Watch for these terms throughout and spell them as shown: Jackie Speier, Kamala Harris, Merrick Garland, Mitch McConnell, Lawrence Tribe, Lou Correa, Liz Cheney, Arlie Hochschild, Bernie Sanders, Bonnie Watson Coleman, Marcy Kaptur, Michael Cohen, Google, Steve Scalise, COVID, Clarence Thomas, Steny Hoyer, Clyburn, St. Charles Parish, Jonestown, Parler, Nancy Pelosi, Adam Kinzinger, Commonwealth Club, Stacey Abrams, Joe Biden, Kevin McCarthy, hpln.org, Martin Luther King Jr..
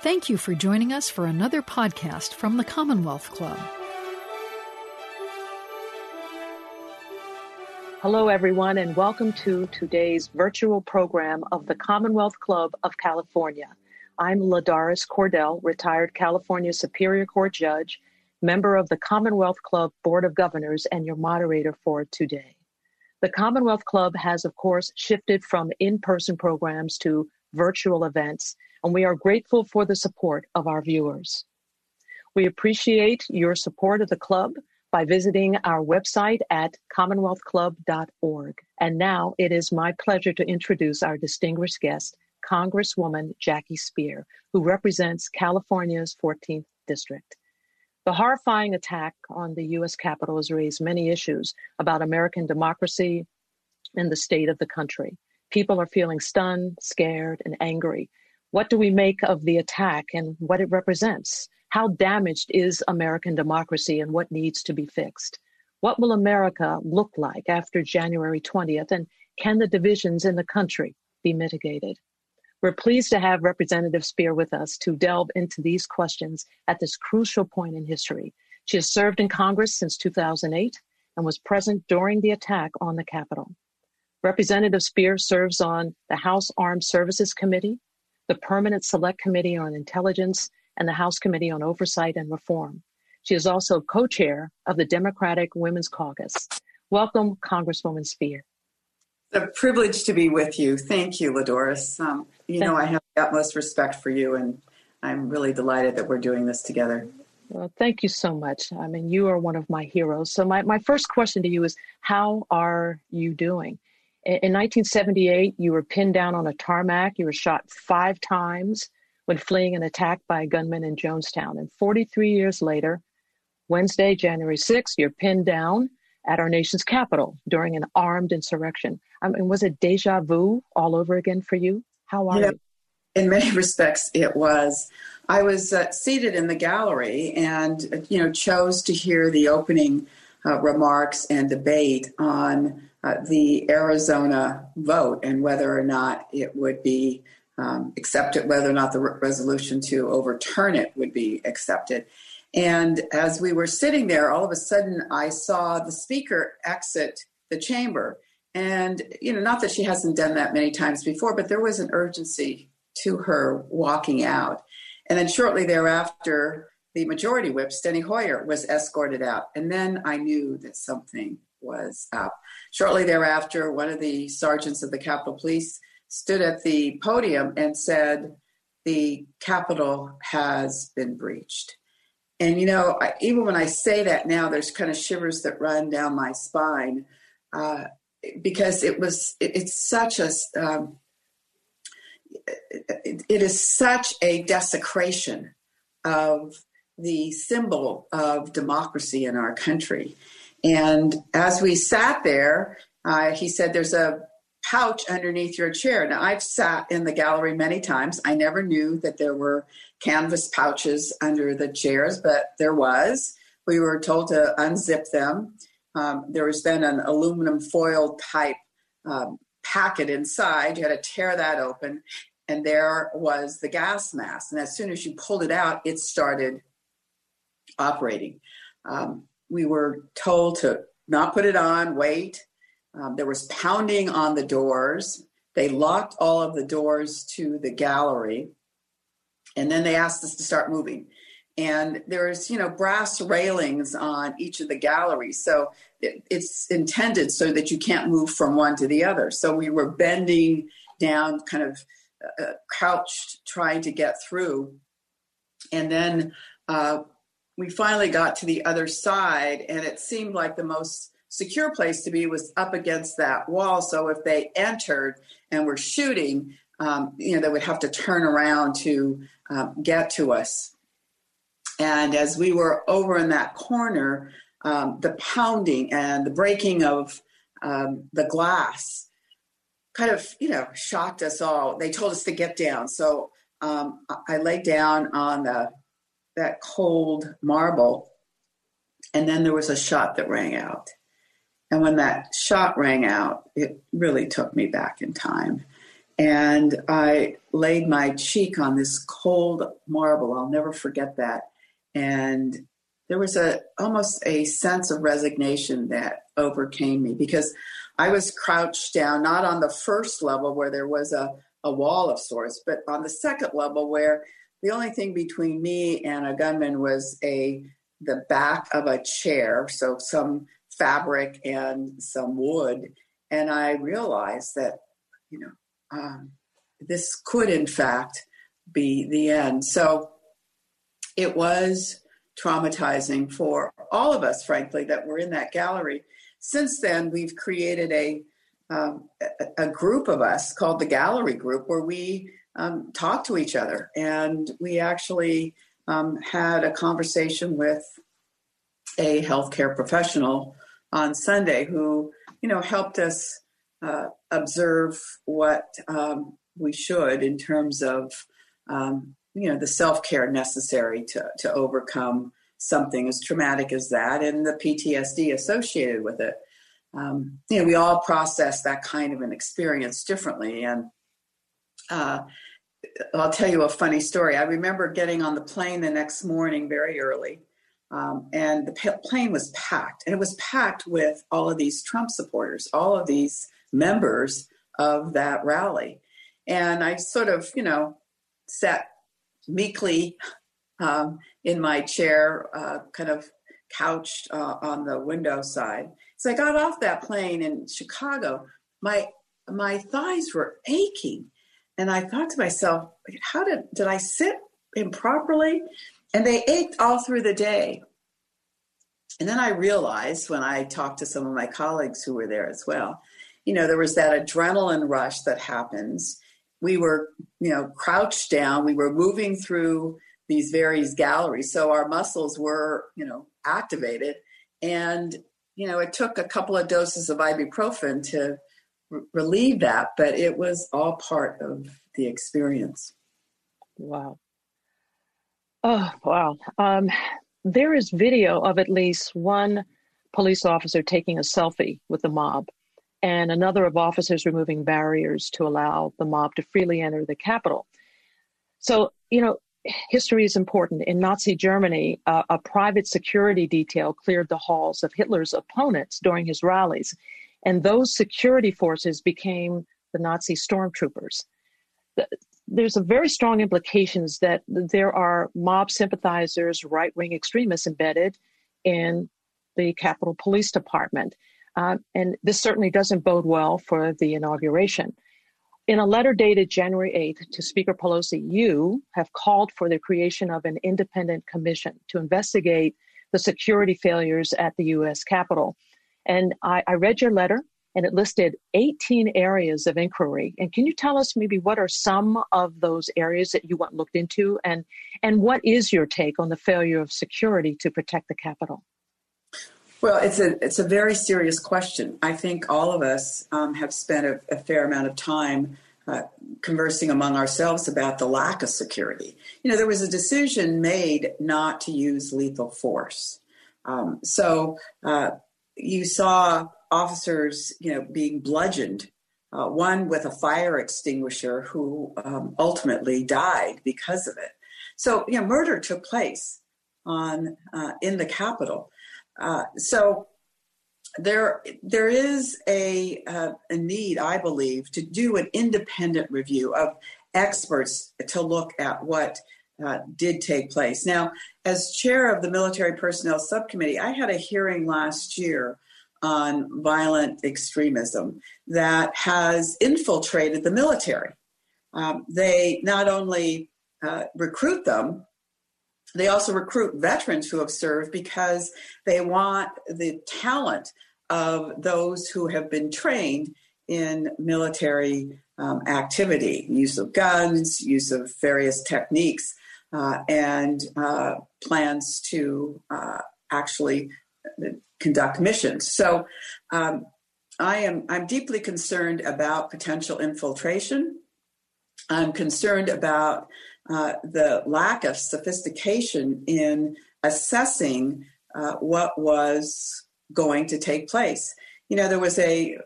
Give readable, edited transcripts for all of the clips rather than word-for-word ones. Thank you for joining us for another podcast from the Commonwealth Club. Hello, everyone, and welcome to today's virtual program of the Commonwealth Club of California. I'm LaDoris Cordell, retired California Superior Court judge, member of the Commonwealth Club Board of Governors, and your moderator for today. The Commonwealth Club has, of course, shifted from in-person programs to virtual events, and we are grateful for the support of our viewers. We appreciate your support of the club by visiting our website at commonwealthclub.org. And now it is my pleasure to introduce our distinguished guest, Congresswoman Jackie Speier, who represents California's 14th District. The horrifying attack on the U.S. Capitol has raised many issues about American democracy and the state of the country. People are feeling stunned, scared, and angry. What do we make of the attack and what it represents? How damaged is American democracy and what needs to be fixed? What will America look like after January 20th? And can the divisions in the country be mitigated? We're pleased to have Representative Speier with us to delve into these questions at this crucial point in history. She has served in Congress since 2008 and was present during the attack on the Capitol. Representative Speier serves on the House Armed Services Committee, the Permanent Select Committee on Intelligence, and the House Committee on Oversight and Reform. She is also co-chair of the Democratic Women's Caucus. Welcome, Congresswoman Speier. It's a privilege to be with you. Thank you, LaDoris. You know, I have the utmost respect for you, and I'm really delighted that we're doing this together. Well, thank you so much. I mean, you are one of my heroes. So my first question to you is, how are you doing? In 1978, you were pinned down on a tarmac. You were shot 5 times when fleeing an attack by a gunman in Jonestown. And 43 years later, Wednesday, January 6th, you're pinned down at our nation's capital during an armed insurrection. I mean, was it deja vu all over again for you? How are you? In many respects, it was. I was seated in the gallery and, you know, chose to hear the opening remarks and debate on the Arizona vote and whether or not it would be accepted, whether or not the resolution to overturn it would be accepted. And as we were sitting there, all of a sudden I saw the speaker exit the chamber. And, you know, not that she hasn't done that many times before, but there was an urgency to her walking out. And then shortly thereafter, the majority whip, Steny Hoyer, was escorted out. And then I knew that something was up. Shortly thereafter, one of the sergeants of the Capitol Police stood at the podium and said, the Capitol has been breached. And, you know, even when I say that now, there's kind of shivers that run down my spine because it is such a desecration of the symbol of democracy in our country. And as we sat there, he said, there's a pouch underneath your chair. Now, I've sat in the gallery many times. I never knew that there were canvas pouches under the chairs, but there was. We were told to unzip them. There was then an aluminum foil type packet inside. You had to tear that open, and there was the gas mask. And as soon as you pulled it out, it started operating. We were told to not put it on, wait. There was pounding on the doors. They locked all of the doors to the gallery. And then they asked us to start moving. And there is, you know, brass railings on each of the galleries. So it's intended so that you can't move from one to the other. So we were bending down, kind of crouched, trying to get through. And then we finally got to the other side, and it seemed like the most secure place to be was up against that wall. So if they entered and were shooting, you know, they would have to turn around to get to us. And as we were over in that corner, the pounding and the breaking of the glass kind of, you know, shocked us all. They told us to get down. So I laid down on that cold marble. And then there was a shot that rang out. And when that shot rang out, it really took me back in time. And I laid my cheek on this cold marble. I'll never forget that. And there was almost a sense of resignation that overcame me, because I was crouched down, not on the first level where there was a wall of sorts, but on the second level where the only thing between me and a gunman was the back of a chair, so some fabric and some wood. And I realized that, this could, in fact, be the end. So it was traumatizing for all of us, frankly, that were in that gallery. Since then, we've created a group of us called the Gallery Group, where we talk to each other. And we actually had a conversation with a healthcare professional on Sunday who, helped us observe what we should in terms of, the self-care necessary to overcome something as traumatic as that and the PTSD associated with it. We all process that kind of an experience differently. And I'll tell you a funny story. I remember getting on the plane the next morning very early, and the plane was packed. And it was packed with all of these Trump supporters, all of these members of that rally. And I sort of, sat meekly in my chair, kind of couched on the window side. So I got off that plane in Chicago. My thighs were aching. And I thought to myself, how did I sit improperly? And they ached all through the day. And then I realized when I talked to some of my colleagues who were there as well, there was that adrenaline rush that happens. We were, crouched down. We were moving through these various galleries. So our muscles were, activated. And, it took a couple of doses of ibuprofen to relieve that, but it was all part of the experience. Wow. Oh, wow. There is video of at least one police officer taking a selfie with the mob and another of officers removing barriers to allow the mob to freely enter the Capitol. So, history is important. In Nazi Germany, a private security detail cleared the halls of Hitler's opponents during his rallies, and those security forces became the Nazi stormtroopers. There's a very strong implications that there are mob sympathizers, right-wing extremists embedded in the Capitol Police Department. And this certainly doesn't bode well for the inauguration. In a letter dated January 8th to Speaker Pelosi, you have called for the creation of an independent commission to investigate the security failures at the U.S. Capitol. And I read your letter, and it listed 18 areas of inquiry. And can you tell us maybe what are some of those areas that you want looked into, and what is your take on the failure of security to protect the Capitol? Well, it's a very serious question. I think all of us have spent a fair amount of time conversing among ourselves about the lack of security. There was a decision made not to use lethal force. So you saw officers, being bludgeoned, one with a fire extinguisher who ultimately died because of it. So, murder took place in the Capitol. So there is a need, I believe, to do an independent review of experts to look at what did take place. Now, as chair of the Military Personnel Subcommittee, I had a hearing last year on violent extremism that has infiltrated the military. They not only recruit them, they also recruit veterans who have served because they want the talent of those who have been trained in military activity, use of guns, use of various techniques, and plans to actually conduct missions. So I'm deeply concerned about potential infiltration. I'm concerned about the lack of sophistication in assessing what was going to take place. There was a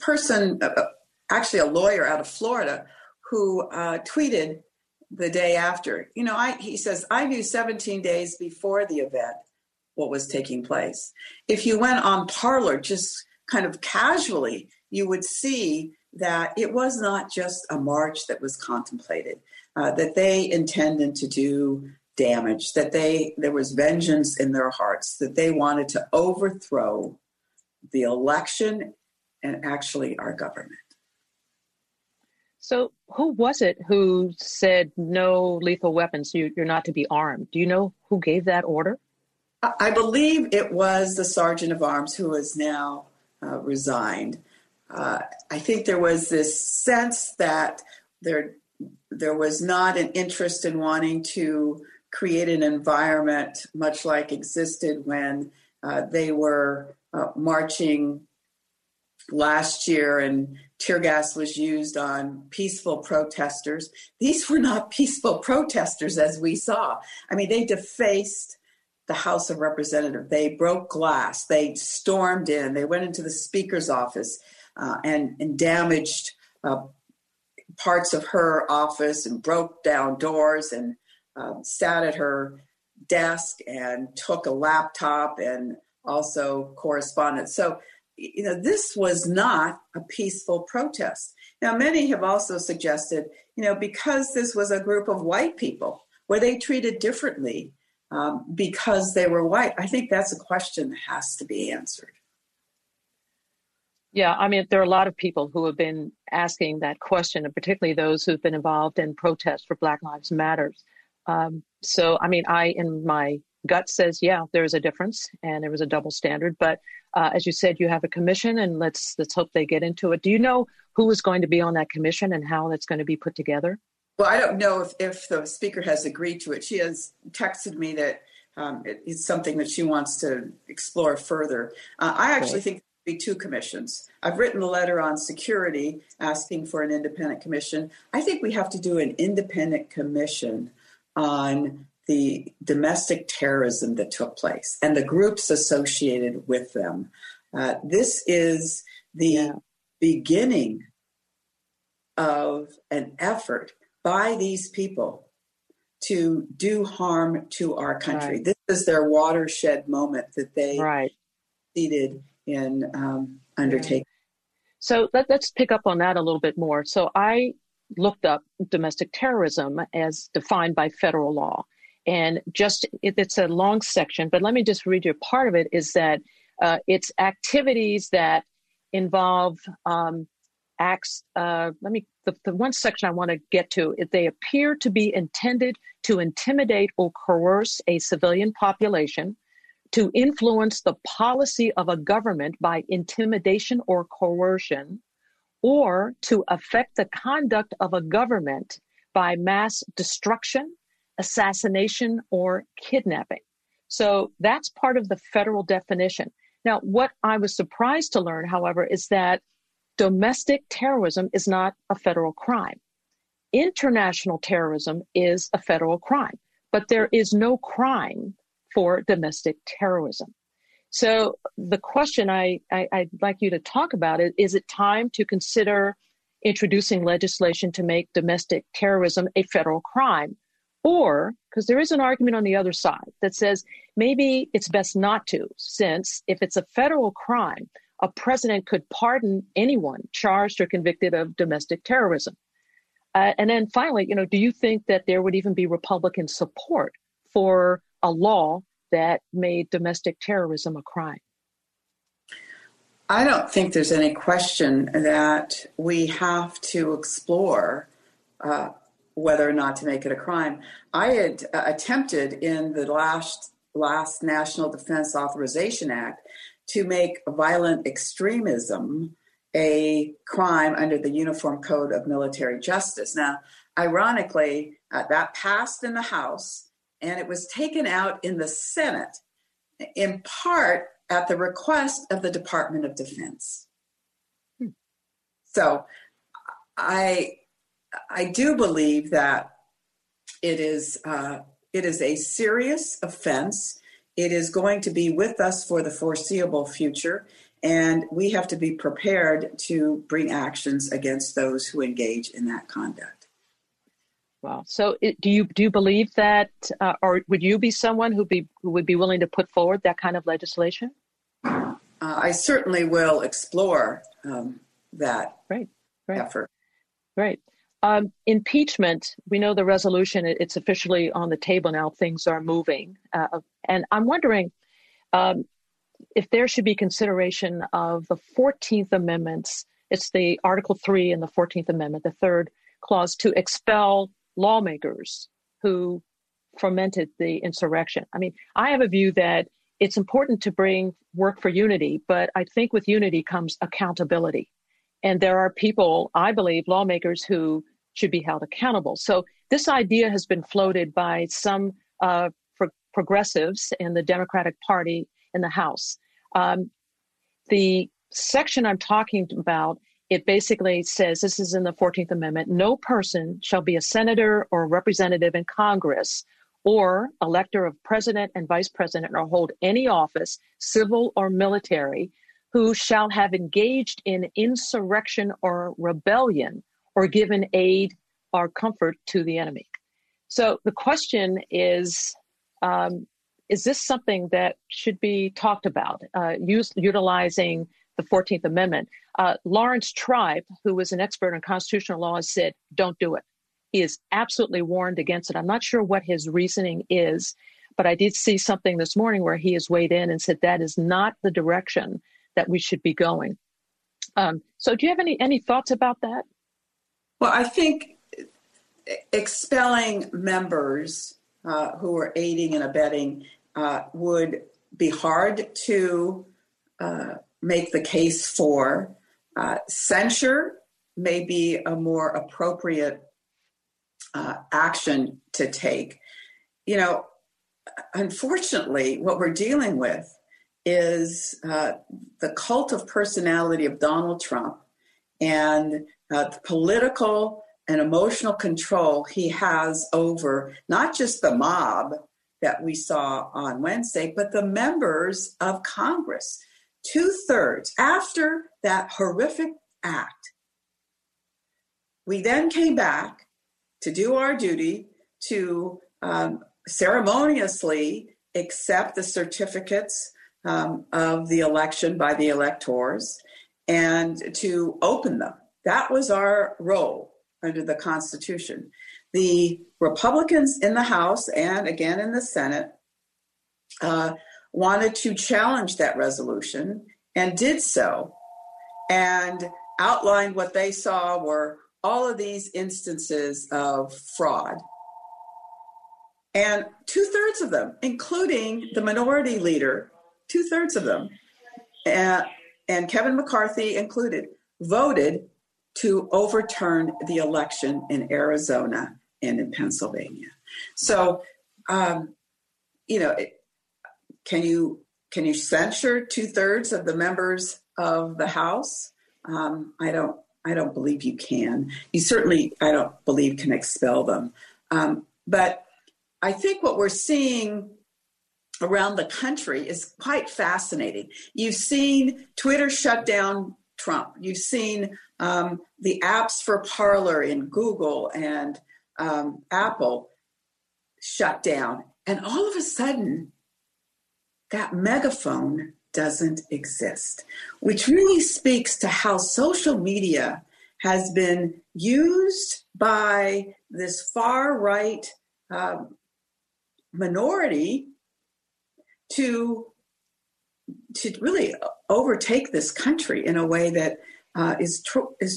person, actually a lawyer out of Florida who tweeted the day after, you know, he says, I knew 17 days before the event what was taking place. If you went on Parler just kind of casually, you would see that it was not just a march that was contemplated, that they intended to do damage, that there was vengeance in their hearts, that they wanted to overthrow the election and actually our government. So who was it who said no lethal weapons, you're not to be armed? Do you know who gave that order? I believe it was the Sergeant of Arms who has now resigned. I think there was this sense that there was not an interest in wanting to create an environment much like existed when they were marching last year and tear gas was used on peaceful protesters. These were not peaceful protesters, as we saw. I mean, they defaced the House of Representatives. They broke glass. They stormed in. They went into the Speaker's office and damaged parts of her office and broke down doors and sat at her desk and took a laptop and also correspondence. So, you know, this was not a peaceful protest. Now, many have also suggested, you know, because this was a group of white people, were they treated differently because they were white? I think that's a question that has to be answered. Yeah, I mean, there are a lot of people who have been asking that question, and particularly those who've been involved in protests for Black Lives Matter. So, I mean, in my gut says, yeah, there is a difference and there was a double standard. But as you said, you have a commission and let's hope they get into it. Do you know who is going to be on that commission and how that's going to be put together? Well, I don't know if the speaker has agreed to it. She has texted me that it's something that she wants to explore further. I actually think there will be two commissions. I've written a letter on security asking for an independent commission. I think we have to do an independent commission on the domestic terrorism that took place and the groups associated with them. This is the beginning of an effort by these people to do harm to our country. Right. This is their watershed moment that they succeeded in undertaking. So let's pick up on that a little bit more. So I looked up domestic terrorism as defined by federal law. And it's a long section, but let me just read you part of it, is that it's activities that involve acts. The one section I want to get to, if they appear to be intended to intimidate or coerce a civilian population, to influence the policy of a government by intimidation or coercion, or to affect the conduct of a government by mass destruction, assassination, or kidnapping. So that's part of the federal definition. Now, what I was surprised to learn, however, is that domestic terrorism is not a federal crime. International terrorism is a federal crime, but there is no crime for domestic terrorism. So the question I'd like you to talk about is it time to consider introducing legislation to make domestic terrorism a federal crime? Or, because there is an argument on the other side that says maybe it's best not to, since if it's a federal crime, a president could pardon anyone charged or convicted of domestic terrorism. And then finally, you know, do you think that there would even be Republican support for a law that made domestic terrorism a crime? I don't think there's any question that we have to explore whether or not to make it a crime. I had attempted in the last National Defense Authorization Act to make violent extremism a crime under the Uniform Code of Military Justice. Now, ironically, that passed in the House and it was taken out in the Senate, in part at the request of the Department of Defense. So I do believe that it is a serious offense. It is going to be with us for the foreseeable future. And we have to be prepared to bring actions against those who engage in that conduct. Wow. So do you believe that, or would you be someone who would be willing to put forward that kind of legislation? I certainly will explore that effort. Right. Impeachment, we know the resolution, it's officially on the table now. Things are moving. And I'm wondering if there should be consideration of the 14th Amendments. It's the Article 3 and the 14th Amendment, the third clause, to expel lawmakers who fomented the insurrection. I mean, I have a view that it's important to bring work for unity, but I think with unity comes accountability. And there are people, I believe, lawmakers who should be held accountable. So this idea has been floated by some progressives in the Democratic Party in the House. The section I'm talking about, it basically says, this is in the 14th Amendment, no person shall be a senator or representative in Congress or elector of president and vice president or hold any office, civil or military, who shall have engaged in insurrection or rebellion or given aid or comfort to the enemy. So the question is this something that should be talked about, utilizing the 14th Amendment? Lawrence Tribe, who is an expert on constitutional law, has said, don't do it. He is absolutely warned against it. I'm not sure what his reasoning is, but I did see something this morning where he has weighed in and said that is not the direction that we should be going. So do you have any thoughts about that? Well, I think expelling members who are aiding and abetting would be hard to make the case for. Censure may be a more appropriate action to take. You know, unfortunately, what we're dealing with is the cult of personality of Donald Trump and the political and emotional control he has over not just the mob that we saw on Wednesday, but the members of Congress. 2/3 after that horrific act, we then came back to do our duty to ceremoniously accept the certificates of the election by the electors and to open them. That was our role under the Constitution. The Republicans in the House and again in the Senate wanted to challenge that resolution and did so, and outlined what they saw were all of these instances of fraud. And 2/3 of them, including the minority leader, 2/3 of them, and Kevin McCarthy included, voted to overturn the election in Arizona and in Pennsylvania. So, you know, can you censure 2/3 of the members of the House? I don't believe you can. You certainly, I don't believe, can expel them. But I think what we're seeing around the country is quite fascinating. You've seen Twitter shut down Trump. You've seen the apps for Parler in Google and Apple shut down. And all of a sudden, that megaphone doesn't exist, which really speaks to how social media has been used by this far-right minority to really overtake this country in a way that is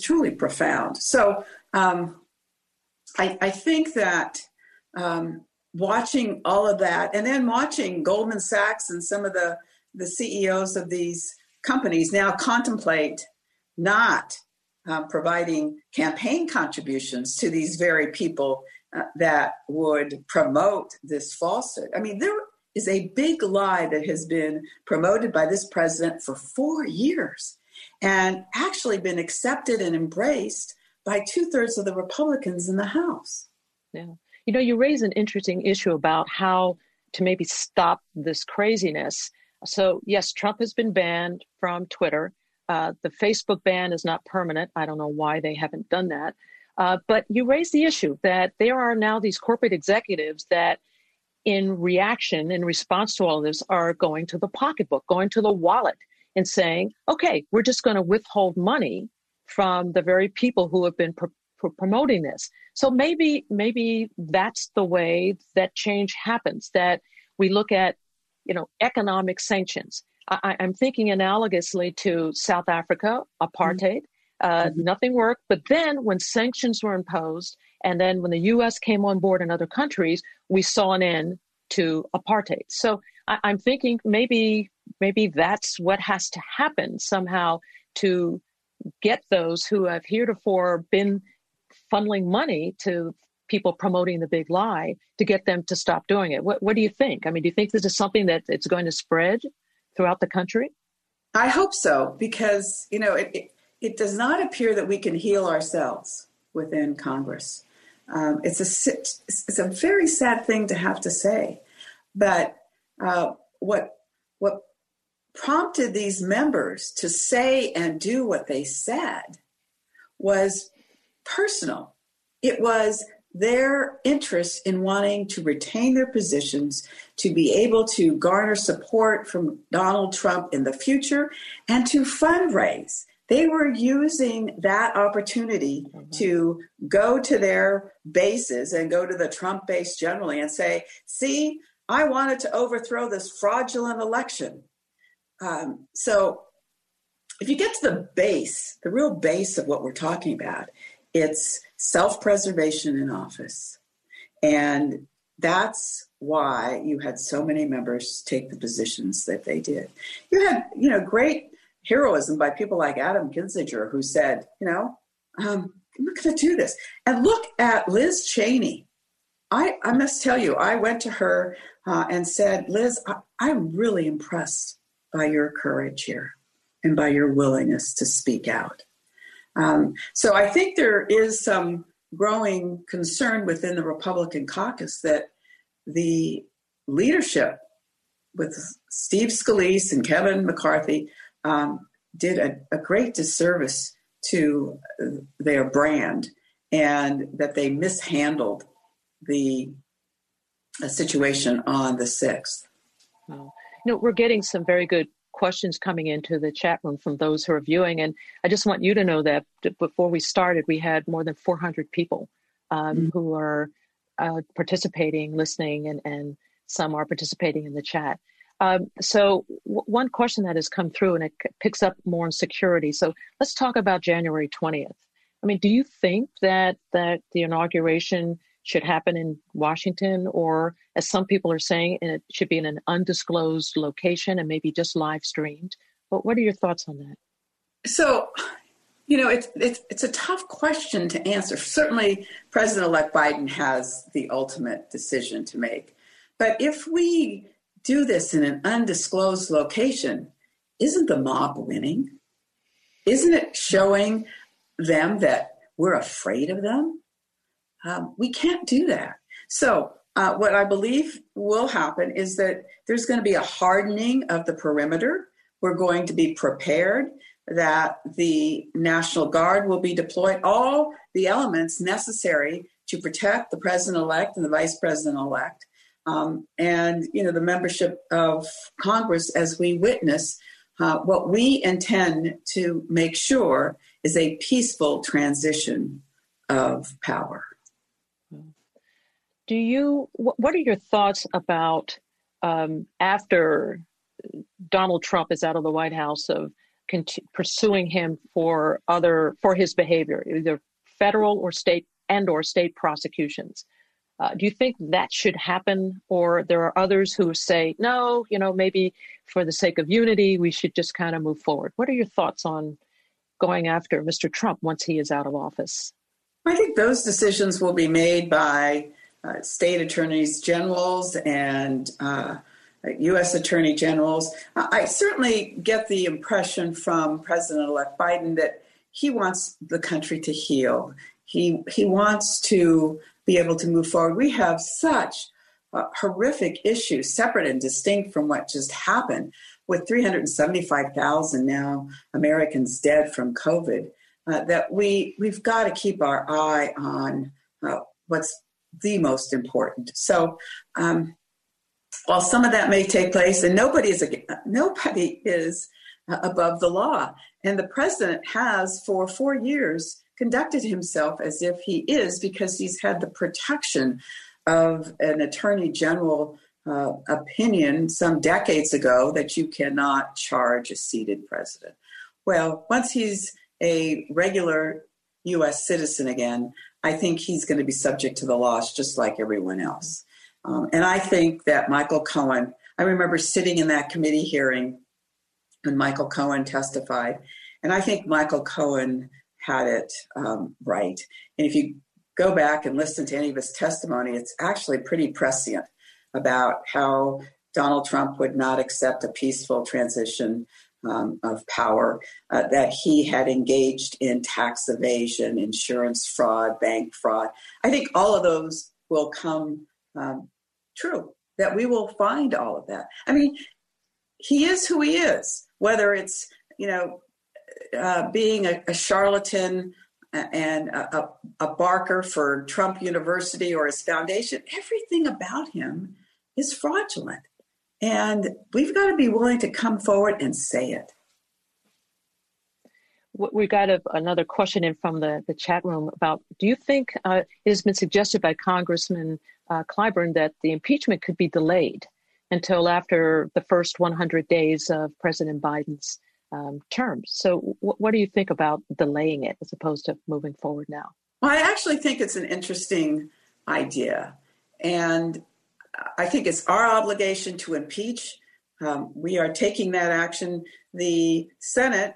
truly profound. So I think that watching all of that, and then watching Goldman Sachs and some of the CEOs of these companies now contemplate not providing campaign contributions to these very people that would promote this falsehood. I mean, there is a big lie that has been promoted by this president for 4 years and actually been accepted and embraced by 2/3 of the Republicans in the House. Yeah. You know, you raise an interesting issue about how to maybe stop this craziness. So, yes, Trump has been banned from Twitter. The Facebook ban is not permanent. I don't know why they haven't done that. But you raise the issue that there are now these corporate executives that in reaction, in response to all of this, are going to the pocketbook, going to the wallet and saying, OK, we're just going to withhold money from the very people who have been promoting this. So maybe that's the way that change happens, that we look at, economic sanctions. I'm thinking analogously to South Africa, apartheid. Nothing worked. But then when sanctions were imposed and then when the U.S. came on board in other countries, we saw an end to apartheid. So I'm thinking maybe that's what has to happen somehow to get those who have heretofore been funneling money to people promoting the big lie to get them to stop doing it. What do you think? I mean, do you think this is something that it's going to spread throughout the country? I hope so, because, it does not appear that we can heal ourselves within Congress. It's a very sad thing to have to say, but what prompted these members to say and do what they said was personal. It was their interest in wanting to retain their positions, to be able to garner support from Donald Trump in the future, and to fundraise. They were using that opportunity to go to their bases and go to the Trump base generally and say, see, I wanted to overthrow this fraudulent election. So if you get to the base, the real base of what we're talking about, it's self-preservation in office. And that's why you had so many members take the positions that they did. You had, great heroism by people like Adam Kinzinger, who said, I'm not going to do this. And look at Liz Cheney. I must tell you, I went to her and said, Liz, I'm really impressed by your courage here and by your willingness to speak out. So I think there is some growing concern within the Republican caucus that the leadership with Steve Scalise and Kevin McCarthy did a great disservice to their brand, and that they mishandled the situation on the 6th. Wow. We're getting some very good questions coming into the chat room from those who are viewing. And I just want you to know that before we started, we had more than 400 people who are participating, listening, and some are participating in the chat. So one question that has come through, and it picks up more on security. So let's talk about January 20th. I mean, do you think that the inauguration should happen in Washington, or as some people are saying, it should be in an undisclosed location and maybe just live streamed? But what are your thoughts on that? So, it's a tough question to answer. Certainly, President-elect Biden has the ultimate decision to make. But if we do this in an undisclosed location, isn't the mob winning? Isn't it showing them that we're afraid of them? We can't do that. So what I believe will happen is that there's going to be a hardening of the perimeter. We're going to be prepared, that the National Guard will be deployed, all the elements necessary to protect the president-elect and the vice president-elect, and the membership of Congress as we witness what we intend to make sure is a peaceful transition of power. What are your thoughts about after Donald Trump is out of the White House of pursuing him for his behavior, either federal or state prosecutions? Do you think that should happen, or there are others who say no? Maybe for the sake of unity, we should just kind of move forward. What are your thoughts on going after Mr. Trump once he is out of office? I think those decisions will be made by state attorneys generals and U.S. attorney generals. I certainly get the impression from President-elect Biden that he wants the country to heal. He wants to be able to move forward. We have such horrific issue, separate and distinct from what just happened, with 375,000 now Americans dead from COVID, that we've got to keep our eye on what's the most important. So while some of that may take place, and nobody is above the law, and the president has for 4 years conducted himself as if he is, because he's had the protection of an attorney general opinion some decades ago that you cannot charge a seated president. Well, once he's a regular U.S. citizen again, I think he's going to be subject to the laws just like everyone else. And I think that Michael Cohen, I remember sitting in that committee hearing when Michael Cohen testified, and I think Michael Cohen had it right. And if you go back and listen to any of his testimony, it's actually pretty prescient about how Donald Trump would not accept a peaceful transition of power, that he had engaged in tax evasion, insurance fraud, bank fraud. I think all of those will come true, that we will find all of that. I mean, he is who he is, whether it's, being a charlatan and a barker for Trump University or his foundation. Everything about him is fraudulent. And we've got to be willing to come forward and say it. We got another question in from the chat room about, do you think it has been suggested by Congressman Clyburn that the impeachment could be delayed until after the first 100 days of President Biden's terms? So what do you think about delaying it as opposed to moving forward now? Well, I actually think it's an interesting idea. And I think it's our obligation to impeach. We are taking that action. The Senate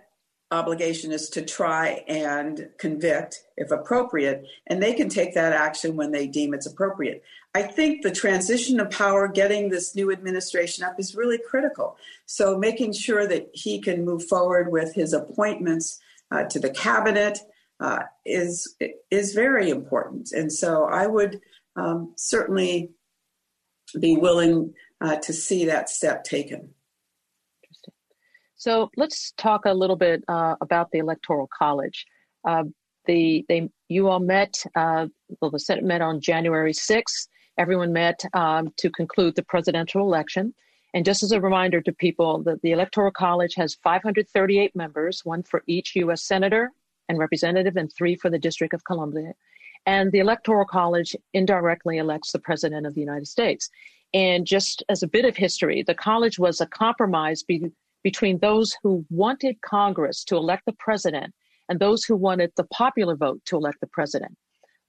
obligation is to try and convict if appropriate, and they can take that action when they deem it's appropriate. I think the transition of power, getting this new administration up, is really critical. So making sure that he can move forward with his appointments to the cabinet is very important. And so I would certainly be willing to see that step taken. Interesting. So let's talk a little bit about the Electoral College. You all met, the Senate met on January 6th. Everyone met to conclude the presidential election. And just as a reminder to people, that the Electoral College has 538 members, one for each U.S. senator and representative, and three for the District of Columbia. And the Electoral College indirectly elects the President of the United States. And just as a bit of history, the college was a compromise between those who wanted Congress to elect the president and those who wanted the popular vote to elect the president.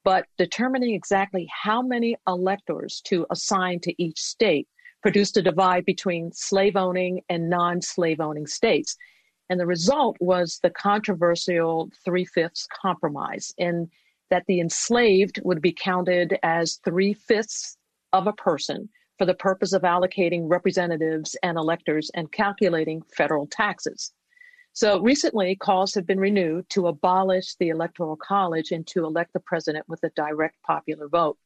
But determining exactly how many electors to assign to each state produced a divide between slave-owning and non-slave-owning states. And the result was the controversial 3/5 compromise, in that the enslaved would be counted as 3/5 of a person for the purpose of allocating representatives and electors and calculating federal taxes. So recently, calls have been renewed to abolish the Electoral College and to elect the president with a direct popular vote.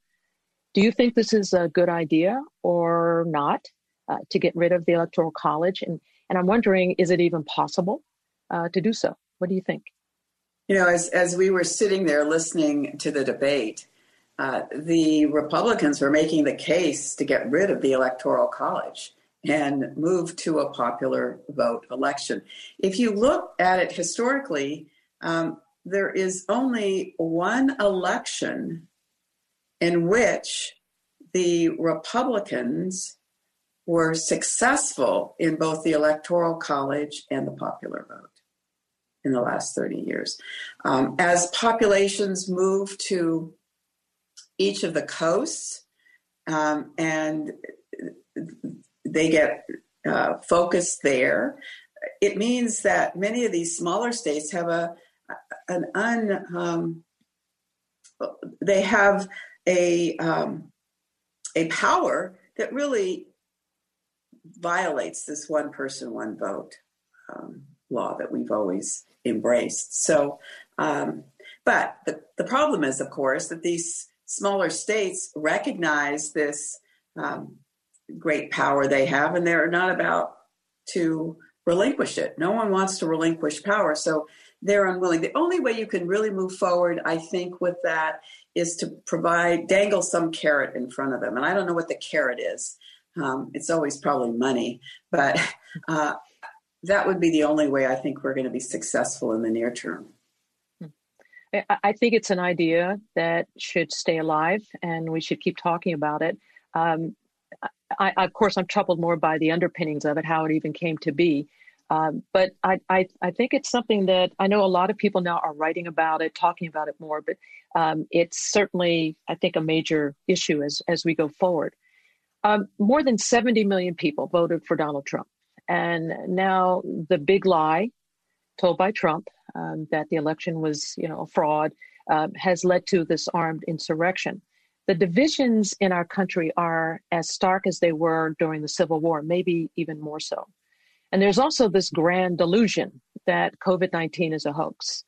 Do you think this is a good idea or not, to get rid of the Electoral College? And I'm wondering, is it even possible to do so? What do you think? You know, as we were sitting there listening to the debate, the Republicans were making the case to get rid of the Electoral College and move to a popular vote election. If you look at it historically, there is only one election in which the Republicans were successful in both the Electoral College and the popular vote in the last 30 years. As populations move to each of the coasts, and they get focused there, it means that many of these smaller states have a power that really violates this one person, one vote law that we've always embraced. So, but the problem is, of course, that these smaller states recognize this great power they have, and they're not about to relinquish it. No one wants to relinquish power, so they're unwilling. The only way you can really move forward, I think, with that is to dangle some carrot in front of them. And I don't know what the carrot is. It's always probably money, but that would be the only way I think we're going to be successful in the near term. I think it's an idea that should stay alive, and we should keep talking about it. Of course, I'm troubled more by the underpinnings of it, how it even came to be. But I think it's something that I know a lot of people now are writing about it, talking about it more, but it's certainly, I think, a major issue as we go forward. More than 70 million people voted for Donald Trump. And now the big lie told by Trump that the election was, a fraud has led to this armed insurrection. The divisions in our country are as stark as they were during the Civil War, maybe even more so. And there's also this grand delusion that COVID-19 is a hoax.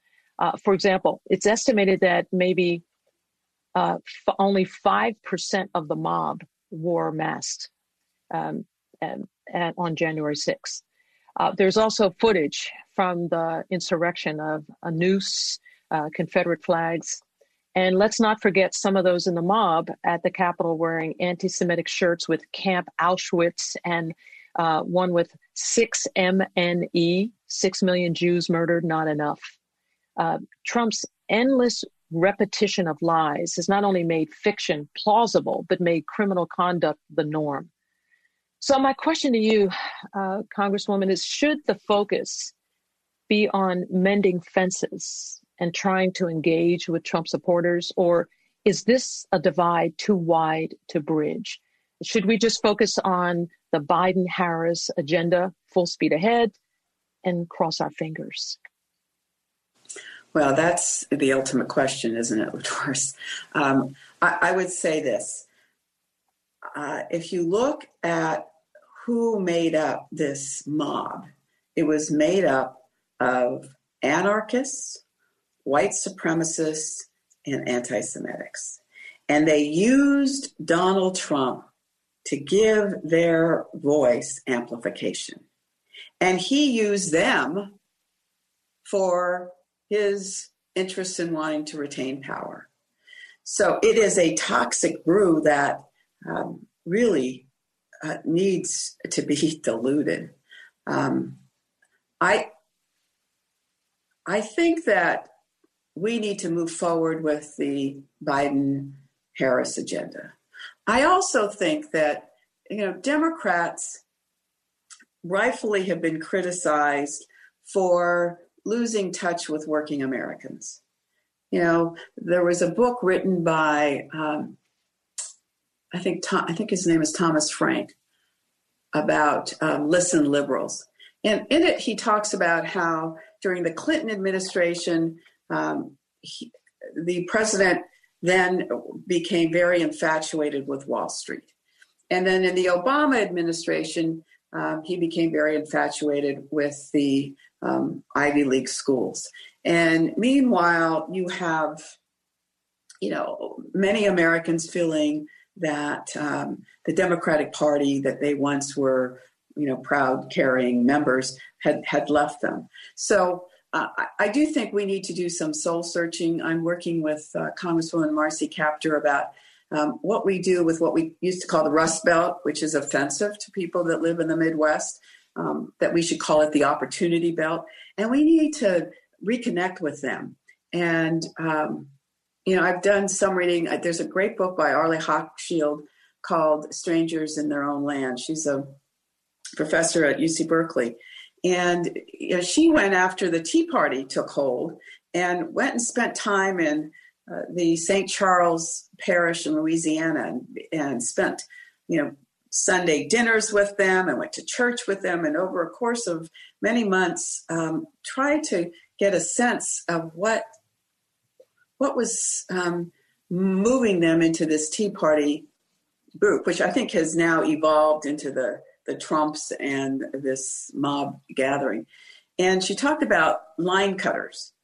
For example, it's estimated that maybe only 5% of the mob wore masks on January 6th. There's also footage from the insurrection of a noose, Confederate flags. And let's not forget some of those in the mob at the Capitol wearing anti-Semitic shirts with Camp Auschwitz and one with 6MNE, 6 million Jews murdered, not enough. Trump's endless repetition of lies has not only made fiction plausible, but made criminal conduct the norm. So my question to you, Congresswoman, is should the focus be on mending fences and trying to engage with Trump supporters, or is this a divide too wide to bridge? Should we just focus on the Biden-Harris agenda, full speed ahead, and cross our fingers? Well, that's the ultimate question, isn't it, LaDoris? I would say this. If you look at who made up this mob, it was made up of anarchists, white supremacists, and anti-Semitics. And they used Donald Trump to give their voice amplification. And he used them for his interest in wanting to retain power. So it is a toxic brew that really needs to be diluted. I think that we need to move forward with the Biden-Harris agenda. I also think that, Democrats rightfully have been criticized for losing touch with working Americans. There was a book written by, I think his name is Thomas Frank, about Listen Liberals. And in it, he talks about how during the Clinton administration, the president then became very infatuated with Wall Street. And then in the Obama administration, he became very infatuated with the Ivy League schools. And meanwhile, you have, many Americans feeling that the Democratic Party that they once were, proud carrying members had left them. So I do think we need to do some soul searching. I'm working with Congresswoman Marcy Kaptur about what we do with what we used to call the Rust Belt, which is offensive to people that live in the Midwest, that we should call it the Opportunity Belt. And we need to reconnect with them. And, I've done some reading. There's a great book by Arlie Hochschild called Strangers in Their Own Land. She's a professor at UC Berkeley. And she went after the Tea Party took hold and went and spent time in the St. Charles Parish in Louisiana and spent, Sunday dinners with them and went to church with them. And over a course of many months, tried to get a sense of what was moving them into this Tea Party group, which I think has now evolved into the Trumps and this mob gathering. And she talked about line cutters.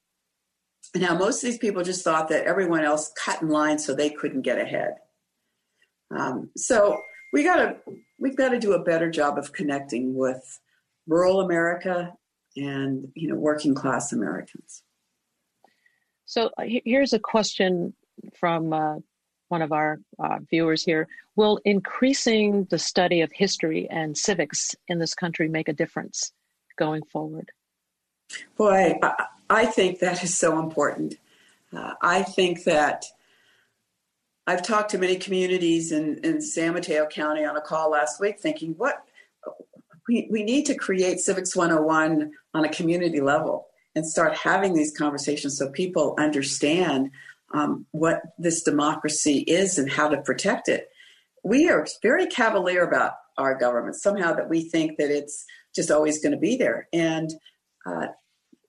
Now, most of these people just thought that everyone else cut in line so they couldn't get ahead. So We've got to do a better job of connecting with rural America and, you know, working class Americans. So here's a question from one of our viewers here. Will increasing the study of history and civics in this country make a difference going forward? Boy, I think that is so important. I think that I've talked to many communities in San Mateo County on a call last week thinking, we need to create Civics 101 on a community level and start having these conversations so people understand what this democracy is and how to protect it. We are very cavalier about our government, somehow that we think that it's just always going to be there. And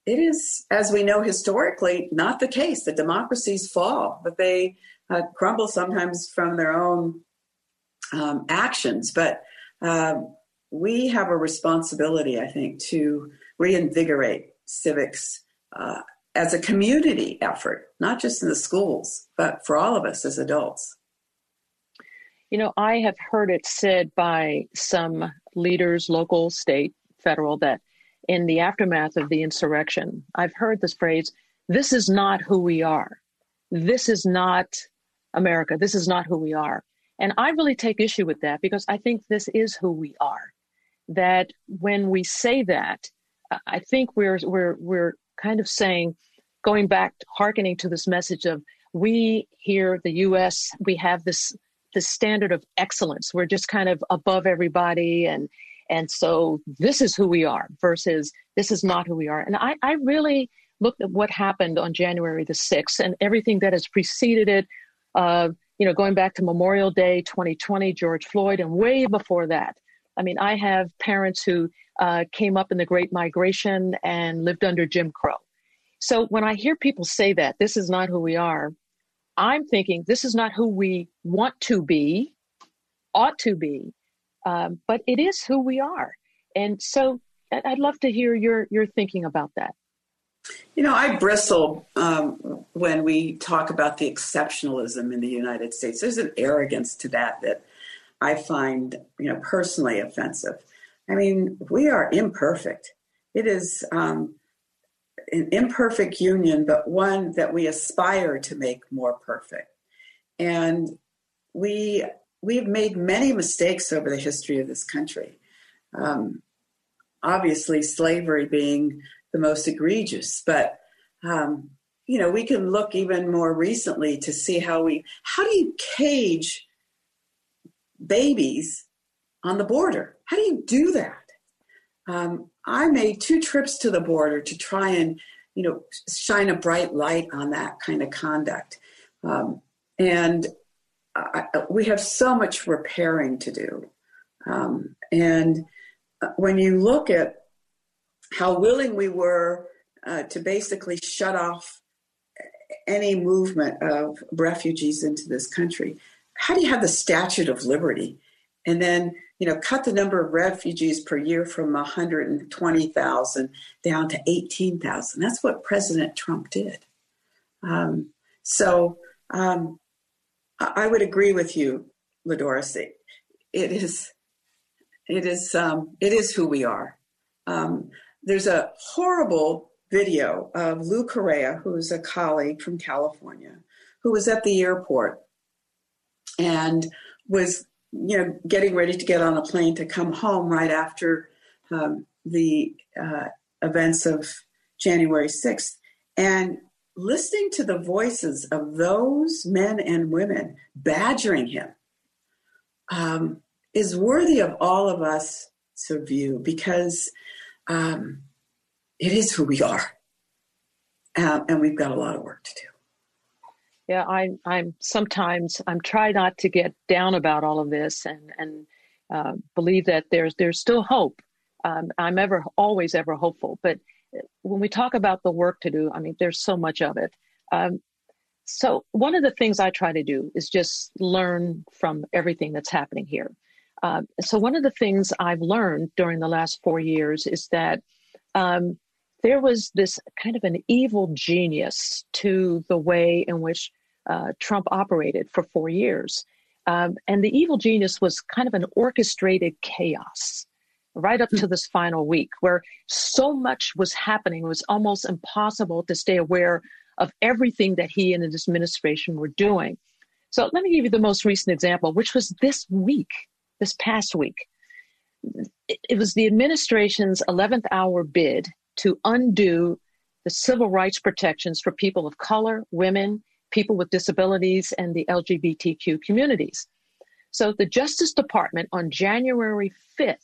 it is, as we know historically, not the case that democracies fall, but they crumble sometimes from their own actions. But we have a responsibility, I think, to reinvigorate civics as a community effort, not just in the schools, but for all of us as adults. You know, I have heard it said by some leaders, local, state, federal, that in the aftermath of the insurrection, I've heard this phrase, this is not who we are. This is not America. This is not who we are. And I really take issue with that because I think this is who we are. That when we say that, I think we're kind of saying, going back, hearkening to this message of we here, the U.S., we have this standard of excellence. We're just kind of above everybody. And so this is who we are versus this is not who we are. And I really looked at what happened on January the 6th and everything that has preceded it, you know, going back to Memorial Day 2020, George Floyd, and way before that. I mean, I have parents who came up in the Great Migration and lived under Jim Crow. So when I hear people say that, this is not who we are, I'm thinking this is not who we want to be, ought to be, but it is who we are. And so I'd love to hear your thinking about that. You know, I bristle when we talk about the exceptionalism in the United States. There's an arrogance to that I find, you know, personally offensive. I mean, we are imperfect. It is an imperfect union, but one that we aspire to make more perfect. And we've made many mistakes over the history of this country. Obviously, slavery being the most egregious, but you know, we can look even more recently to see how do you cage babies on the border? How do you do that? I made 2 trips to the border to try and, you know, shine a bright light on that kind of conduct. We have so much repairing to do. And when you look at how willing we were to basically shut off any movement of refugees into this country, how do you have the Statue of Liberty and then, you know, cut the number of refugees per year from 120,000 down to 18,000? That's what President Trump did. I would agree with you, LaDoris. It is who we are. There's a horrible video of Lou Correa, who's a colleague from California, who was at the airport and was, you know, getting ready to get on a plane to come home right after the events of January 6th. And listening to the voices of those men and women badgering him is worthy of all of us to view because it is who we are. And we've got a lot of work to do. Yeah, I'm try not to get down about all of this and believe that there's still hope. I'm always hopeful. But when we talk about the work to do, I mean, there's so much of it. So one of the things I try to do is just learn from everything that's happening here. So one of the things I've learned during the last 4 years is that there was this kind of an evil genius to the way in which Trump operated for 4 years. And the evil genius was kind of an orchestrated chaos right up to this final week, where so much was happening. It was almost impossible to stay aware of everything that he and his administration were doing. So let me give you the most recent example, which was this week, this past week. It was the administration's 11th hour bid to undo the civil rights protections for people of color, women, people with disabilities, and the LGBTQ communities. So the Justice Department on January 5th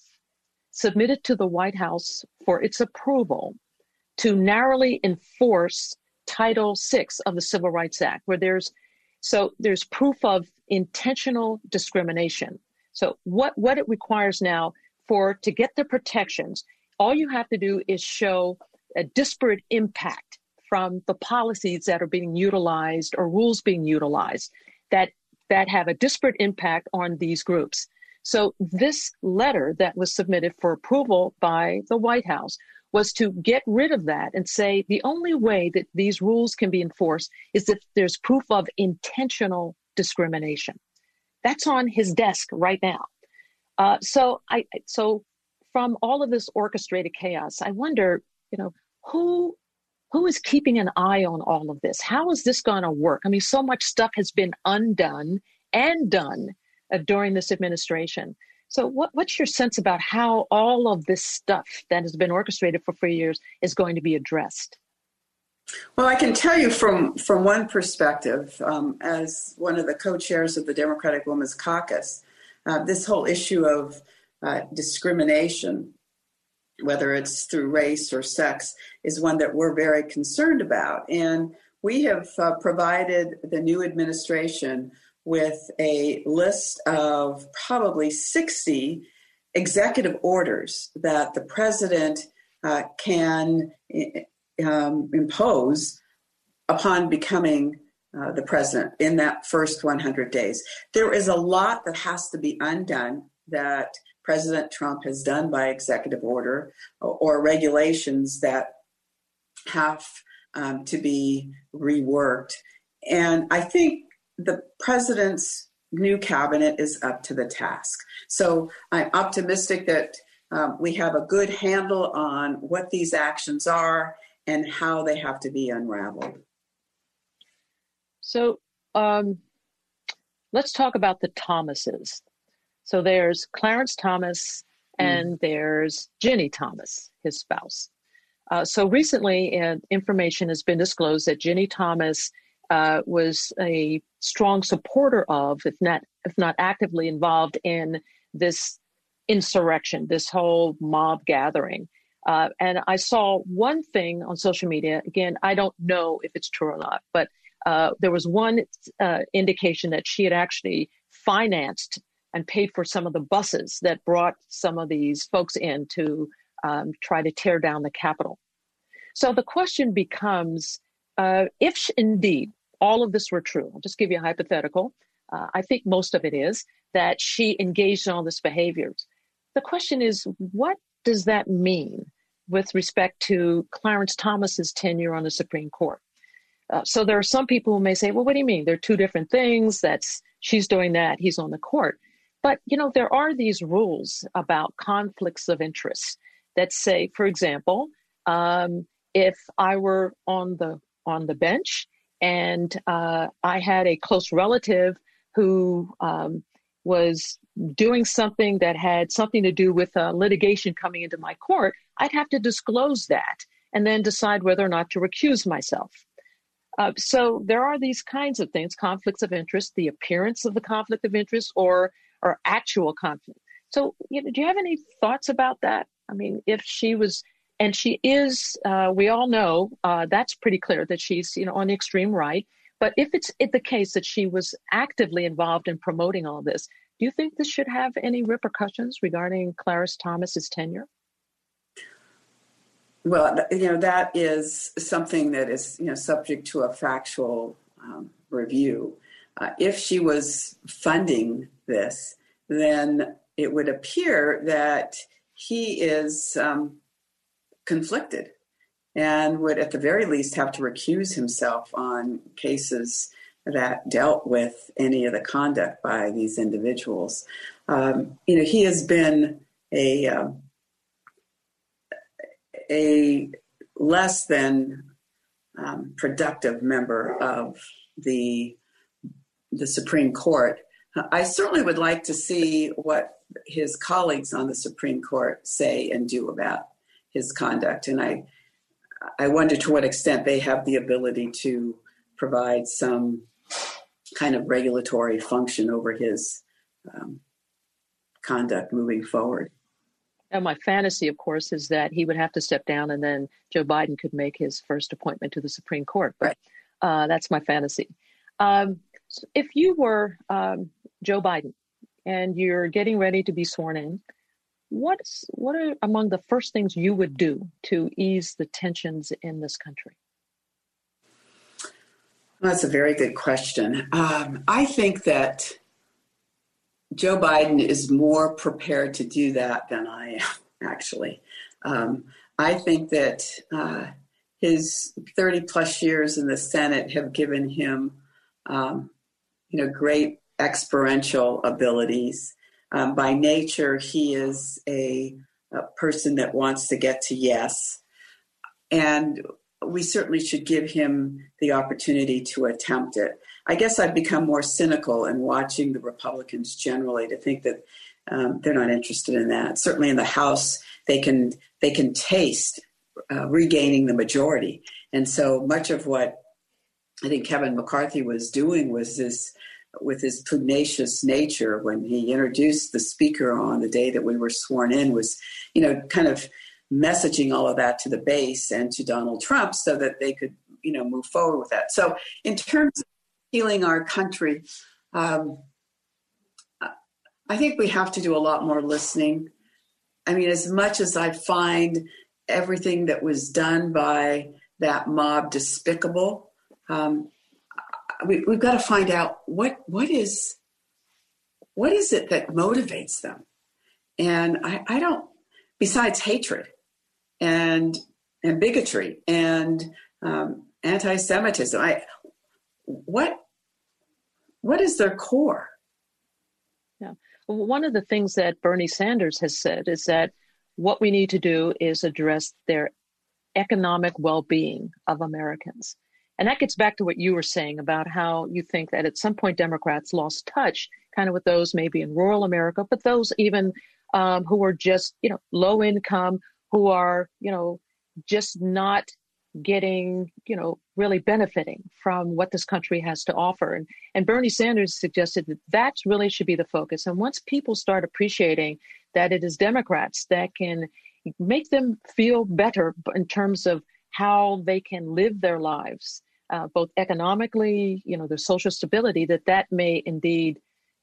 submitted to the White House for its approval to narrowly enforce Title VI of the Civil Rights Act, where there's proof of intentional discrimination. So what it requires now to get the protections, all you have to do is show a disparate impact from the policies that are being utilized or rules being utilized that have a disparate impact on these groups. So this letter that was submitted for approval by the White House was to get rid of that and say the only way that these rules can be enforced is if there's proof of intentional discrimination. That's on his desk right now. So from all of this orchestrated chaos, I wonder, who is keeping an eye on all of this? How is this going to work? I mean, so much stuff has been undone and done during this administration. So what's your sense about how all of this stuff that has been orchestrated for 3 years is going to be addressed? Well, I can tell you from one perspective, as one of the co-chairs of the Democratic Women's Caucus, this whole issue of discrimination, whether it's through race or sex, is one that we're very concerned about. And we have provided the new administration with a list of probably 60 executive orders that the president can impose upon becoming the president in that first 100 days. There is a lot that has to be undone that President Trump has done by executive order or regulations that have to be reworked. And I think the president's new cabinet is up to the task. So I'm optimistic that we have a good handle on what these actions are and how they have to be unraveled. So let's talk about the Thomases. So there's Clarence Thomas and there's Ginny Thomas, his spouse. So recently information has been disclosed that Ginny Thomas was a strong supporter of, if not actively involved in this insurrection, this whole mob gathering. And I saw one thing on social media. Again, I don't know if it's true or not, but there was one indication that she had actually financed and paid for some of the buses that brought some of these folks in to try to tear down the Capitol. So the question becomes, if indeed all of this were true, I'll just give you a hypothetical. I think most of it is that she engaged in all this behavior. The question is, what does that mean with respect to Clarence Thomas's tenure on the Supreme Court? So there are some people who may say, well, what do you mean? They're two different things. She's doing that. He's on the court. But, there are these rules about conflicts of interest that say, for example, if I were on the bench and I had a close relative who was doing something that had something to do with litigation coming into my court, I'd have to disclose that and then decide whether or not to recuse myself. So there are these kinds of things, conflicts of interest, the appearance of the conflict of interest or actual conflict. So do you have any thoughts about that? I mean, if she was, and she is, we all know that's pretty clear that she's on the extreme right. But if it's the case that she was actively involved in promoting all this, do you think this should have any repercussions regarding Clarence Thomas's tenure? Well, that is something that is, subject to a factual review. If she was funding this, then it would appear that he is conflicted and would at the very least have to recuse himself on cases that dealt with any of the conduct by these individuals. He has been a less than productive member of the Supreme Court. I certainly would like to see what his colleagues on the Supreme Court say and do about his conduct. And I wonder to what extent they have the ability to provide some kind of regulatory function over his conduct moving forward. And my fantasy, of course, is that he would have to step down and then Joe Biden could make his first appointment to the Supreme Court. But that's my fantasy. So if you were Joe Biden and you're getting ready to be sworn in, what are among the first things you would do to ease the tensions in this country? Well, that's a very good question. I think that Joe Biden is more prepared to do that than I am, actually. I think that his 30-plus years in the Senate have given him great experiential abilities. By nature, he is a person that wants to get to yes. And we certainly should give him the opportunity to attempt it. I guess I've become more cynical in watching the Republicans generally to think that they're not interested in that. Certainly in the House, they can taste regaining the majority. And so much of what I think Kevin McCarthy was doing was this, with his pugnacious nature when he introduced the speaker on the day that we were sworn in, was, kind of messaging all of that to the base and to Donald Trump so that they could, move forward with that. So in terms of healing our country, I think we have to do a lot more listening. I mean, as much as I find everything that was done by that mob despicable, we've got to find out what is it that motivates them. And I don't, besides hatred and bigotry and anti-Semitism, what is their core? Yeah. Well, one of the things that Bernie Sanders has said is that what we need to do is address their economic well-being of Americans. And that gets back to what you were saying about how you think that at some point Democrats lost touch kind of with those maybe in rural America, but those even who are just, low income, who are, just not getting, really benefiting from what this country has to offer. And Bernie Sanders suggested that really should be the focus. And once people start appreciating that it is Democrats that can make them feel better in terms of how they can live their lives, both economically, their social stability, that may indeed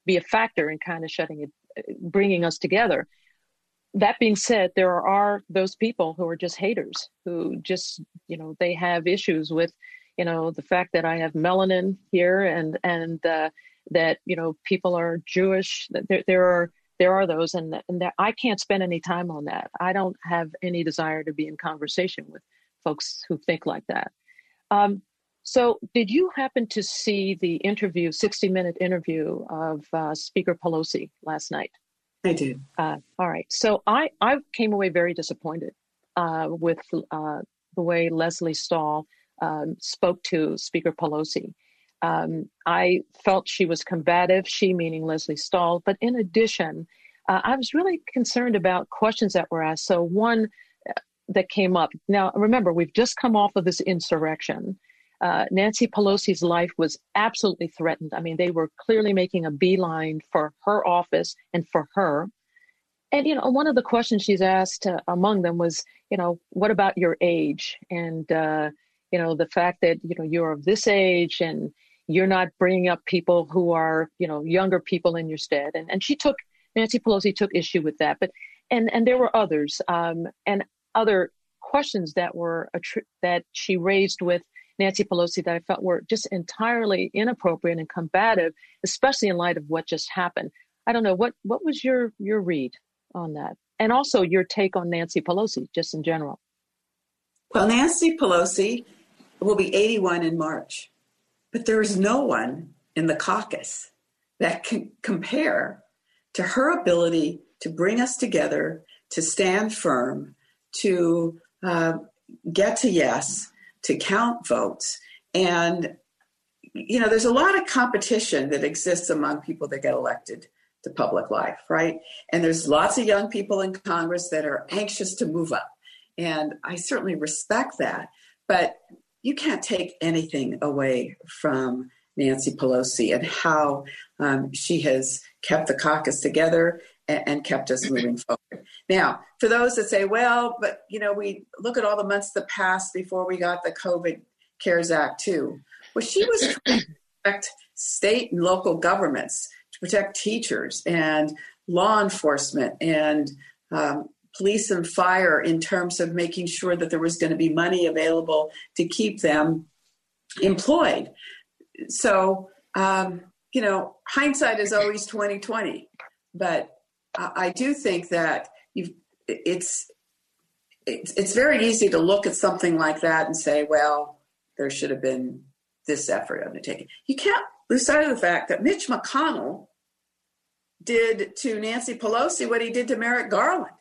be a factor in kind of bringing us together. That being said, there are those people who are just haters, who just, they have issues with, the fact that I have melanin here and that, people are Jewish. There are those, and I can't spend any time on that. I don't have any desire to be in conversation with folks who think like that. So did you happen to see the 60-minute interview of Speaker Pelosi last night? I did. All right. So I came away very disappointed with the way Leslie Stahl spoke to Speaker Pelosi. I felt she was combative, she meaning Leslie Stahl. But in addition, I was really concerned about questions that were asked. So one that came up. Now, remember, we've just come off of this insurrection. Nancy Pelosi's life was absolutely threatened. I mean, they were clearly making a beeline for her office and for her. And, one of the questions she's asked among them was, what about your age? And, the fact that, you're of this age and you're not bringing up people who are, younger people in your stead. And Nancy Pelosi took issue with that. But, and there were others. And other questions that were that she raised with Nancy Pelosi that I felt were just entirely inappropriate and combative, especially in light of what just happened. I don't know, what was your read on that? And also your take on Nancy Pelosi, just in general. Well, Nancy Pelosi will be 81 in March. But there is no one in the caucus that can compare to her ability to bring us together, to stand firm, to get to yes, to count votes. And, you know, there's a lot of competition that exists among people that get elected to public life, right? And there's lots of young people in Congress that are anxious to move up. And I certainly respect that. But you can't take anything away from Nancy Pelosi and how she has kept the caucus together and kept us moving forward. Now, for those that say, well, but, you know, we look at all the months that passed before we got the COVID CARES Act, too. Well, she was trying to protect state and local governments, to protect teachers and law enforcement and police and fire in terms of making sure that there was going to be money available to keep them employed. So, you know, hindsight is always 20/20, but I do think that it's very easy to look at something like that and say, well, there should have been this effort undertaken. You can't lose sight of the fact that Mitch McConnell did to Nancy Pelosi what he did to Merrick Garland.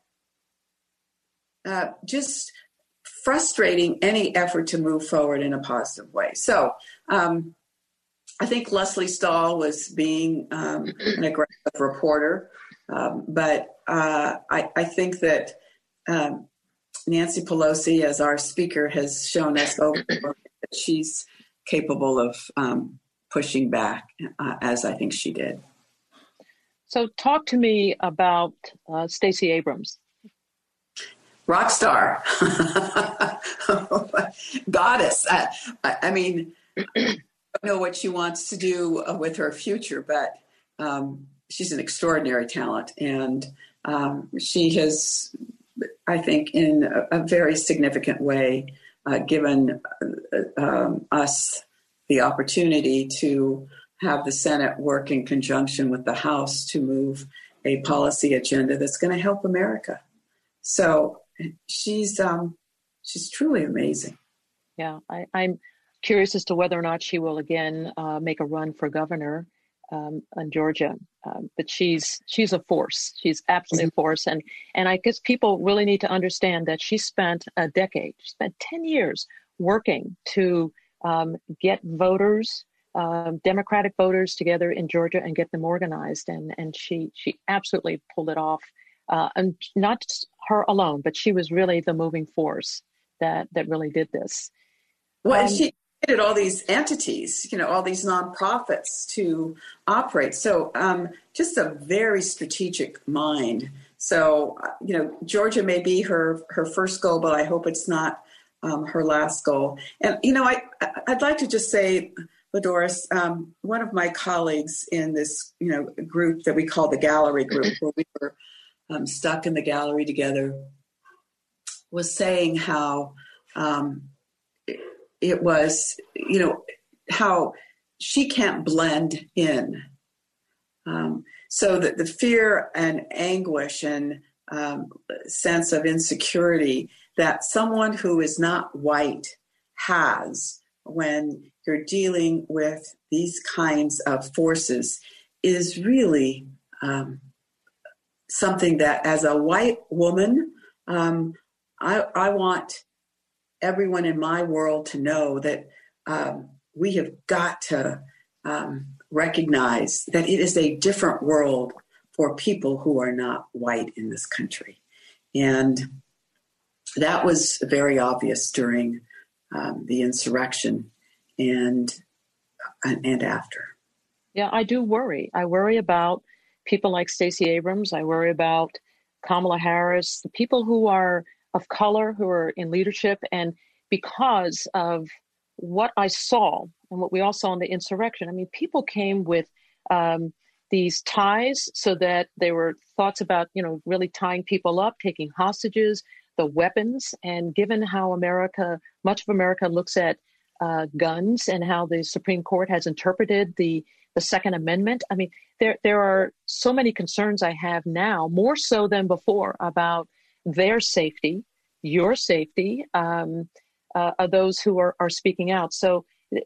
Just frustrating any effort to move forward in a positive way. So I think Leslie Stahl was being an aggressive reporter, but I think that Nancy Pelosi, as our speaker, has shown us over and over that she's capable of pushing back, as I think she did. So talk to me about Stacey Abrams. Rock star. Goddess. I mean, I don't know what she wants to do with her future, but she's an extraordinary talent. And she has, I think, in a very significant way, given us the opportunity to have the Senate work in conjunction with the House to move a policy agenda that's going to help America. So she's truly amazing. Yeah, I'm curious as to whether or not she will again make a run for governor in Georgia. But she's a force. She's absolutely a force. And I guess people really need to understand that she spent a decade, she spent 10 years working to get voters, Democratic voters together in Georgia and get them organized. And she absolutely pulled it off. And not her alone, but she was really the moving force that really did this. Well, she created all these entities, you know, all these nonprofits to operate. So just a very strategic mind. So, you know, Georgia may be her first goal, but I hope it's not her last goal. And, you know, I'd like to just say, LaDoris, one of my colleagues in this, you know, group that we call the gallery group, where we were stuck in the gallery together, was saying how it was, you know, how she can't blend in. So that the fear and anguish and sense of insecurity that someone who is not white has when you're dealing with these kinds of forces is really something that, as a white woman, I want everyone in my world to know that we have got to recognize that it is a different world for people who are not white in this country. And that was very obvious during the insurrection and after. Yeah, I do worry. I worry about people like Stacey Abrams. I worry about Kamala Harris, the people who are of color, who are in leadership. And because of what I saw and what we all saw in the insurrection, I mean, people came with these ties so that there were thoughts about, you know, really tying people up, taking hostages, the weapons. And given how America, much of America looks at guns and how the Supreme Court has interpreted the Second Amendment. I mean, there are so many concerns I have now, more so than before, about their safety, your safety, of those who are speaking out. So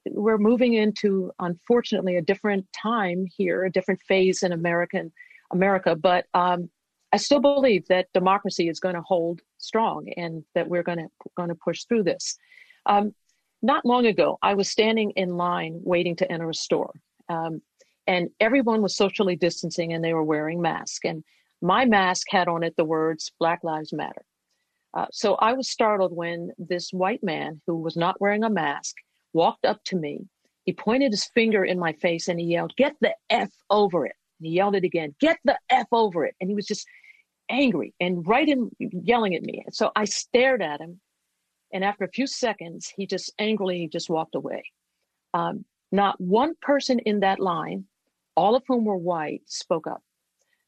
we're moving into, unfortunately, a different time here, a different phase in America. But I still believe that democracy is going to hold strong and that we're going to push through this. Not long ago, I was standing in line waiting to enter a store, and everyone was socially distancing and they were wearing masks. And my mask had on it the words Black Lives Matter. So I was startled when this white man who was not wearing a mask walked up to me. He pointed his finger in my face and he yelled, "Get the F over it." And he yelled it again, "Get the F over it." And he was just angry and yelling at me. And so I stared at him. And after a few seconds, he just angrily walked away. Not one person in that line, all of whom were white, spoke up.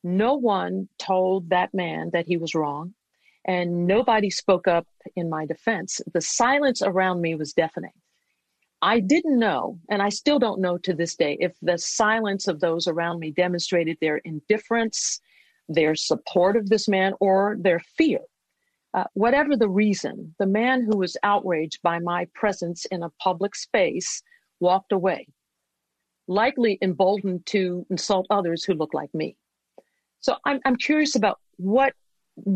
No one told that man that he was wrong. And nobody spoke up in my defense. The silence around me was deafening. I didn't know, and I still don't know to this day, if the silence of those around me demonstrated their indifference, their support of this man, or their fear. Whatever the reason, the man who was outraged by my presence in a public space walked away, likely emboldened to insult others who look like me. So I'm curious about what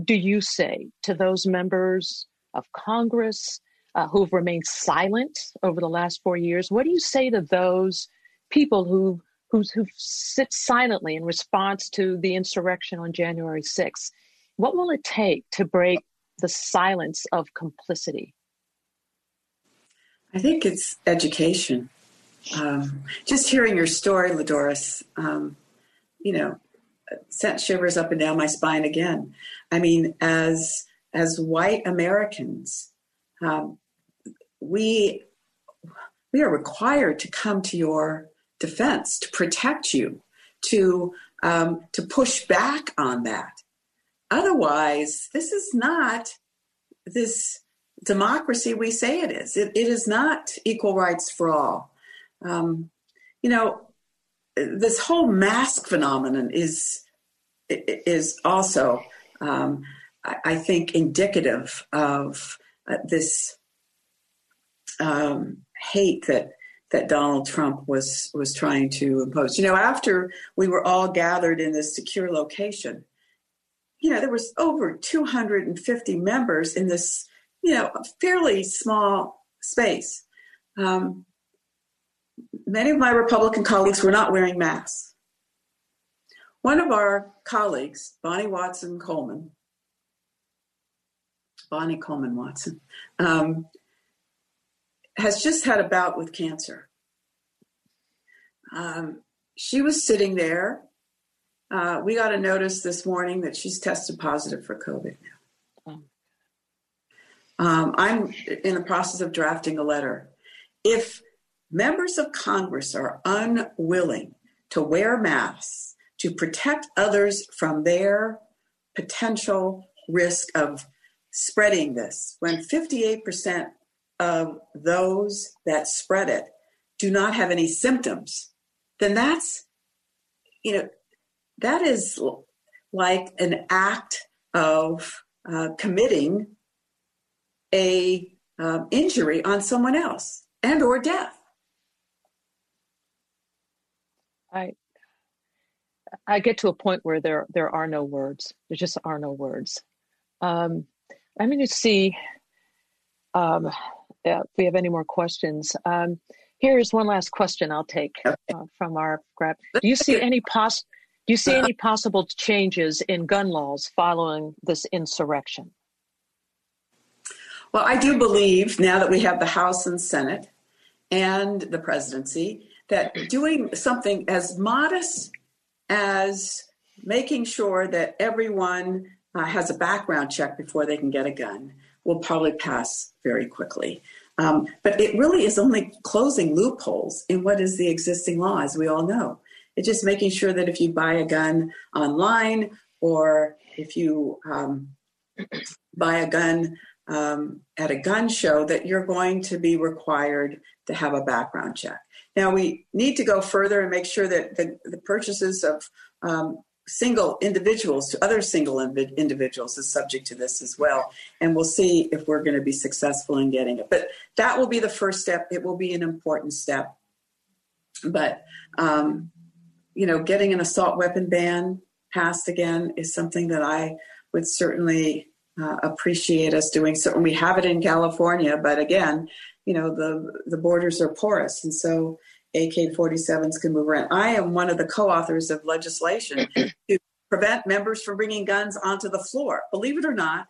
do you say to those members of Congress who've remained silent over the last 4 years? What do you say to those people who sit silently in response to the insurrection on January 6th? What will it take to break the silence of complicity? I think it's education. Just hearing your story, LaDoris, sent shivers up and down my spine again. I mean, as white Americans, we are required to come to your defense, to protect you, to push back on that. Otherwise, this is not this democracy we say it is. It is not equal rights for all. This whole mask phenomenon is also, I think, indicative of this hate that Donald Trump was trying to impose. After we were all gathered in this secure location, there was over 250 members in this, fairly small space. Many of my Republican colleagues were not wearing masks. One of our colleagues, Bonnie Coleman Watson, has just had a bout with cancer. She was sitting there. We got a notice this morning that she's tested positive for COVID now. I'm in the process of drafting a letter. If members of Congress are unwilling to wear masks to protect others from their potential risk of spreading this, when 58% of those that spread it do not have any symptoms, then that is like an act of committing a injury on someone else and or death. I get to a point where there are no words. There just are no words. I'm going to see if we have any more questions. Here's one last question I'll take from our grab. Do you see any possible changes in gun laws following this insurrection? Well, I do believe now that we have the House and Senate and the presidency that doing something as modest as making sure that everyone has a background check before they can get a gun will probably pass very quickly. But it really is only closing loopholes in what is the existing law, as we all know. It's just making sure that if you buy a gun online or if you buy a gun at a gun show, that you're going to be required to have a background check. Now, we need to go further and make sure that the purchases of single individuals to other single individuals is subject to this as well. And we'll see if we're going to be successful in getting it. But that will be the first step. It will be an important step. But, you know, getting an assault weapon ban passed again is something that I would certainly appreciate us doing. So we have it in California, but again, you know, the borders are porous. And so AK-47s can move around. I am one of the co-authors of legislation to prevent members from bringing guns onto the floor. Believe it or not,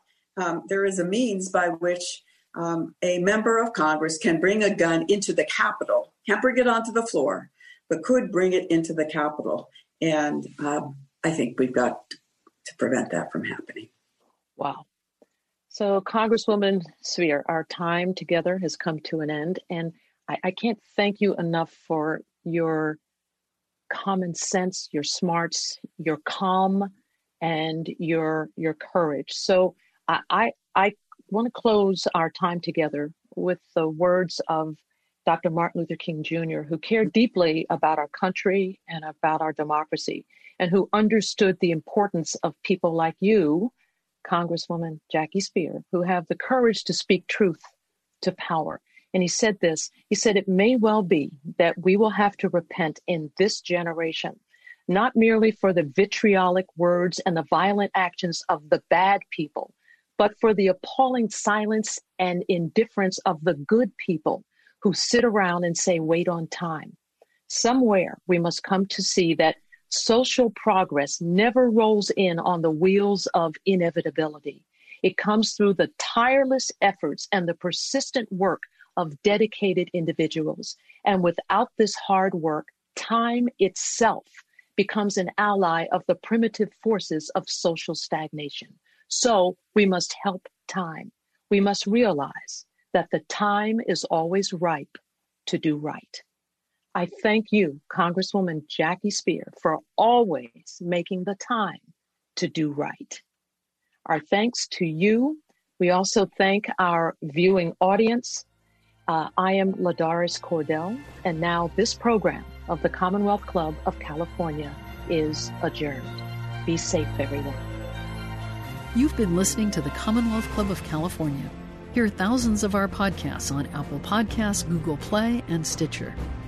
there is a means by which a member of Congress can bring a gun into the Capitol, can't bring it onto the floor, but could bring it into the Capitol. And I think we've got to prevent that from happening. Wow. So Congresswoman Speier, our time together has come to an end. And I can't thank you enough for your common sense, your smarts, your calm, and your courage. So I want to close our time together with the words of Dr. Martin Luther King Jr., who cared deeply about our country and about our democracy, and who understood the importance of people like you, Congresswoman Jackie Speier, who have the courage to speak truth to power. And he said this, he said, it may well be that we will have to repent in this generation, not merely for the vitriolic words and the violent actions of the bad people, but for the appalling silence and indifference of the good people who sit around and say, wait on time. Somewhere we must come to see that social progress never rolls in on the wheels of inevitability. It comes through the tireless efforts and the persistent work of dedicated individuals. And without this hard work, time itself becomes an ally of the primitive forces of social stagnation. So we must help time. We must realize that the time is always ripe to do right. I thank you, Congresswoman Jackie Speier, for always making the time to do right. Our thanks to you. We also thank our viewing audience. I am LaDoris Cordell, and now this program of the Commonwealth Club of California is adjourned. Be safe, everyone. You've been listening to the Commonwealth Club of California. Hear thousands of our podcasts on Apple Podcasts, Google Play, and Stitcher.